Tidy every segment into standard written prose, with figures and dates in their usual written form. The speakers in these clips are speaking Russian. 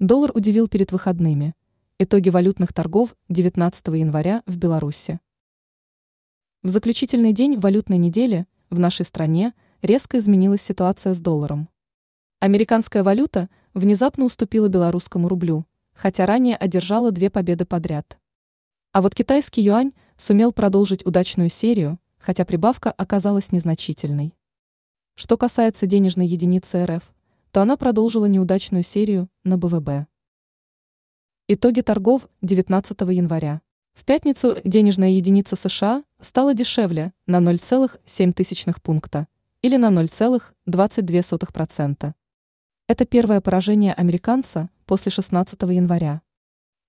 Доллар удивил перед выходными. Итоги валютных торгов 19 января в Беларуси. В заключительный день валютной недели в нашей стране резко изменилась ситуация с долларом. Американская валюта внезапно уступила белорусскому рублю, хотя ранее одержала две победы подряд. А вот китайский юань сумел продолжить удачную серию, хотя прибавка оказалась незначительной. Что касается денежной единицы РФ, то она продолжила неудачную серию на БВБ. Итоги торгов 19 января. В пятницу денежная единица США стала дешевле на 0,7 пункта или на 0,22%. Это первое поражение американца после 16 января.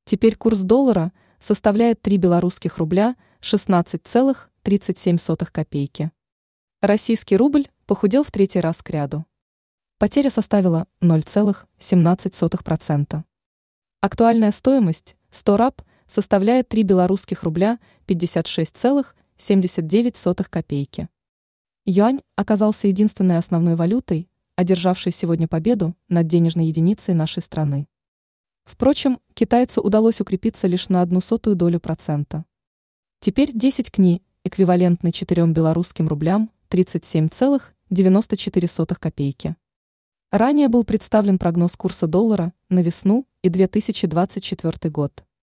Теперь курс доллара составляет 3 белорусских рубля 16,37 копейки. Российский рубль похудел в третий раз кряду. Потеря составила 0,17%. Актуальная стоимость 100 раб составляет 3 белорусских рубля 56,79 копейки. Юань оказался единственной основной валютой, одержавшей сегодня победу над денежной единицей нашей страны. Впрочем, китайцу удалось укрепиться лишь на 0,01%. Теперь 10 кни эквивалентны 4 белорусским рублям 37,94 копейки. Ранее был представлен прогноз курса доллара на весну и 2024 год.